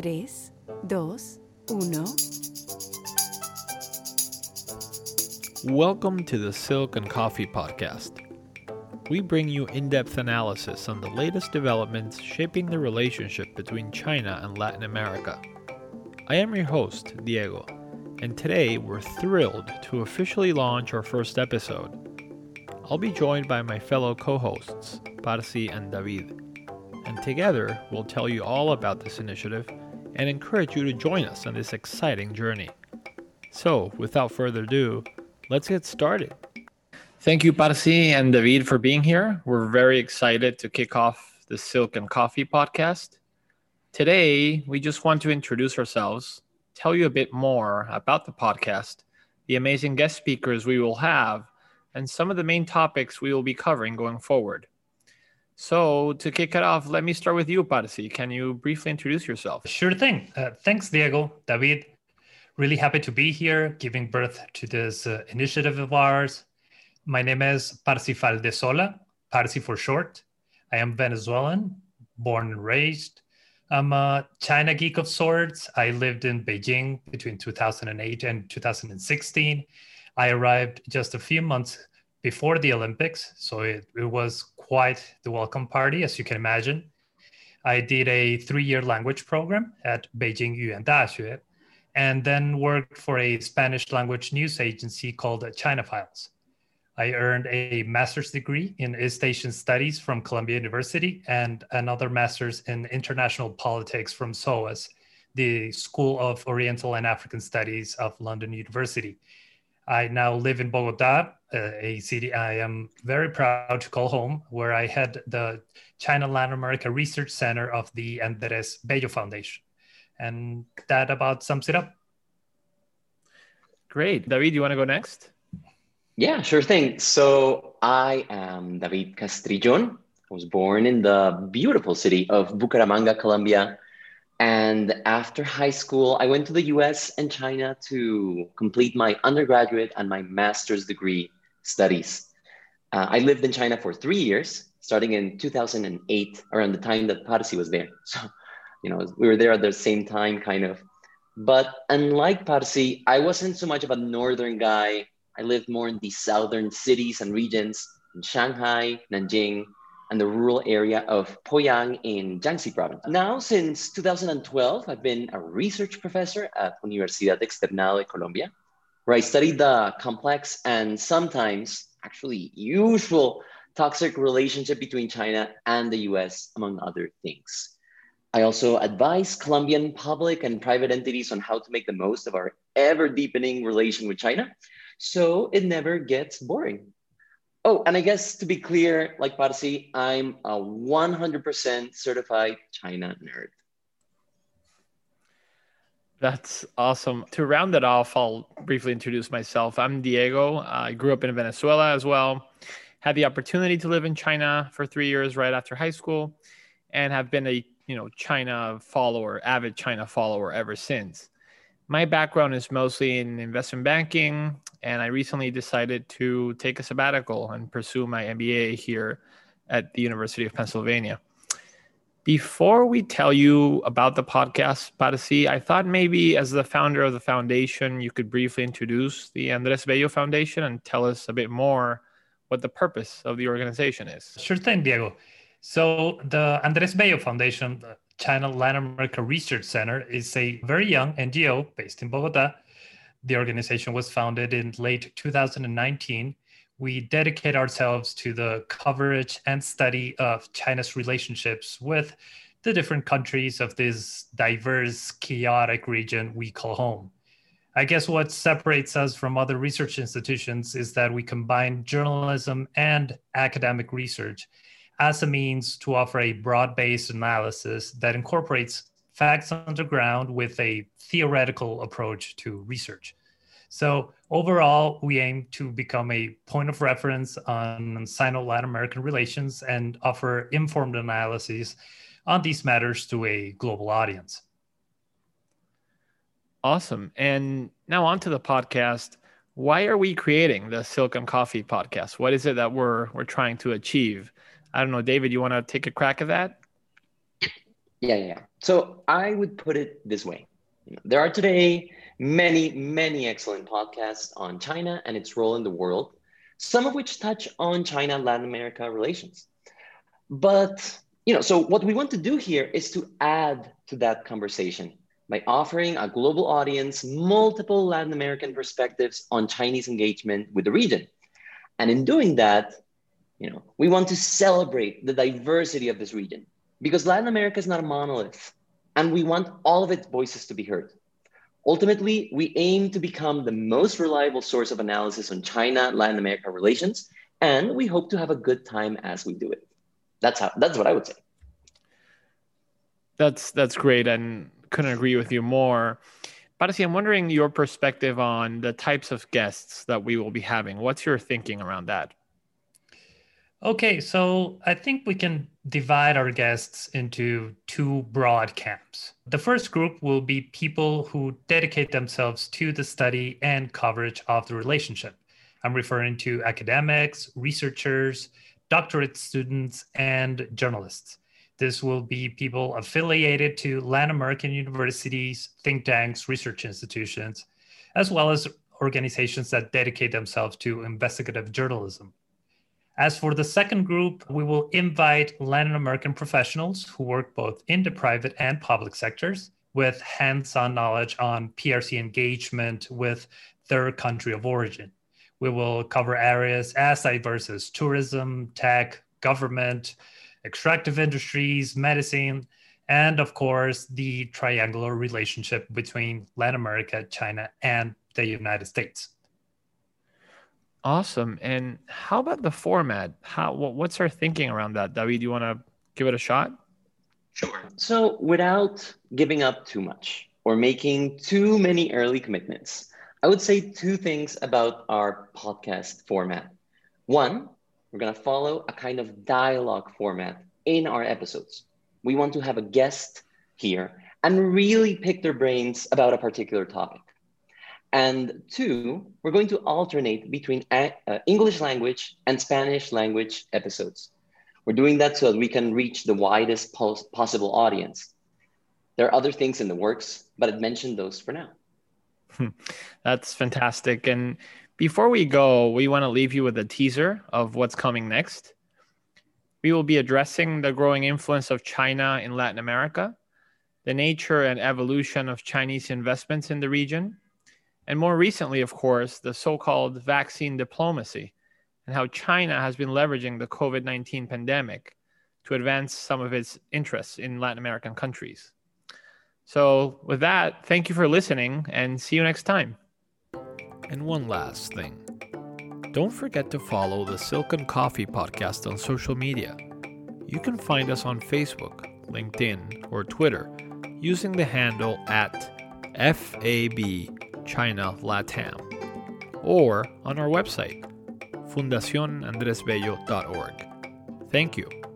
3, 2, 1. Welcome to the Silk and Coffee Podcast. We bring you in-depth analysis on the latest developments shaping the relationship between China and Latin America. I am your host, Diego, and today we're thrilled to officially launch our first episode. I'll be joined by my fellow co-hosts, Parsi and David, and together we'll tell you all about this initiative and encourage you to join us on this exciting journey. So, without further ado, let's get started. Thank you, Parsi and David, for being here. We're very excited to kick off the Silk and Coffee podcast. Today, we just want to introduce ourselves, tell you a bit more about the podcast, the amazing guest speakers we will have, and some of the main topics we will be covering going forward. So to kick it off, let me start with you, Parsi. Can you briefly introduce yourself? Sure thing. Thanks, Diego, David. Really happy to be here, giving birth to this initiative of ours. My name is Parsifal D'Sola, Parsi for short. I am Venezuelan, born and raised. I'm a China geek of sorts. I lived in Beijing between 2008 and 2016. I arrived just a few months before the Olympics, so it was quite the welcome party, as you can imagine. I did a 3-year language program at Beijing Yuan Da Xue, and then worked for a Spanish language news agency called China Files. I earned a master's degree in East Asian Studies from Columbia University and another master's in International Politics from SOAS, the School of Oriental and African Studies of London University. I now live in Bogotá, a city I am very proud to call home, where I head the China Latin America Research Center of the Andres Bello Foundation. And that about sums it up. Great. David, you want to go next? Yeah, sure thing. So I am David Castrillón. I was born in the beautiful city of Bucaramanga, Colombia. And after high school, I went to the US and China to complete my undergraduate and my master's degree studies. I lived in China for 3 years, starting in 2008, around the time that Parsi was there. So, you know, we were there at the same time, kind of. But unlike Parsi, I wasn't so much of a northern guy. I lived more in the southern cities and regions in Shanghai, Nanjing, and the rural area of Poyang in Jiangxi province. Now, since 2012, I've been a research professor at Universidad Externado de Colombia, where I studied the complex and sometimes actually usual toxic relationship between China and the US, among other things. I also advise Colombian public and private entities on how to make the most of our ever-deepening relation with China, so it never gets boring. Oh, and I guess to be clear, like Parsi, I'm a 100% certified China nerd. That's awesome. To round it off, I'll briefly introduce myself. I'm Diego. I grew up in Venezuela as well. Had the opportunity to live in China for 3 years right after high school, and have been a avid China follower ever since. My background is mostly in investment banking, and I recently decided to take a sabbatical and pursue my MBA here at the University of Pennsylvania. Before we tell you about the podcast, Parsi, I thought maybe as the founder of the foundation, you could briefly introduce the Andres Bello Foundation and tell us a bit more what the purpose of the organization is. Sure thing, Diego. So the Andres Bello Foundation, the China Latin America Research Center, is a very young NGO based in Bogotá. The organization was founded in late 2019. We dedicate ourselves to the coverage and study of China's relationships with the different countries of this diverse, chaotic region we call home. I guess what separates us from other research institutions is that we combine journalism and academic research as a means to offer a broad-based analysis that incorporates facts on the ground with a theoretical approach to research. So overall, we aim to become a point of reference on Sino-Latin American relations and offer informed analyses on these matters to a global audience. Awesome. And now on to the podcast. Why are we creating the Silk and Coffee podcast? What is it that we're trying to achieve? I don't know, David, you want to take a crack at that? Yeah. So I would put it this way. There are today many, many excellent podcasts on China and its role in the world, some of which touch on China-Latin America relations. But, you know, so what we want to do here is to add to that conversation by offering a global audience multiple Latin American perspectives on Chinese engagement with the region. And in doing that, you know, we want to celebrate the diversity of this region because Latin America is not a monolith and we want all of its voices to be heard. Ultimately, we aim to become the most reliable source of analysis on China-Latin America relations, and we hope to have a good time as we do it. That's what I would say. That's great, and couldn't agree with you more. Pasi, I'm wondering your perspective on the types of guests that we will be having. What's your thinking around that? Okay, so I think we can divide our guests into two broad camps. The first group will be people who dedicate themselves to the study and coverage of the relationship. I'm referring to academics, researchers, doctorate students, and journalists. This will be people affiliated to Latin American universities, think tanks, research institutions, as well as organizations that dedicate themselves to investigative journalism. As for the second group, we will invite Latin American professionals who work both in the private and public sectors with hands-on knowledge on PRC engagement with their country of origin. We will cover areas as diverse as tourism, tech, government, extractive industries, medicine, and of course, the triangular relationship between Latin America, China, and the United States. Awesome. And how about the format? What's our thinking around that? David, you want to give it a shot? Sure. So without giving up too much or making too many early commitments, I would say two things about our podcast format. One, we're going to follow a kind of dialogue format in our episodes. We want to have a guest here and really pick their brains about a particular topic. And two, we're going to alternate between English language and Spanish language episodes. We're doing that so that we can reach the widest possible audience. There are other things in the works, but I'd mention those for now. That's fantastic. And before we go, we want to leave you with a teaser of what's coming next. We will be addressing the growing influence of China in Latin America, the nature and evolution of Chinese investments in the region, and more recently, of course, the so-called vaccine diplomacy and how China has been leveraging the COVID-19 pandemic to advance some of its interests in Latin American countries. So with that, thank you for listening and see you next time. And one last thing. Don't forget to follow the Silk and Coffee podcast on social media. You can find us on Facebook, LinkedIn, or Twitter using the handle @FABChinaLatam or on our website, fundacionandresbello.org. Thank you.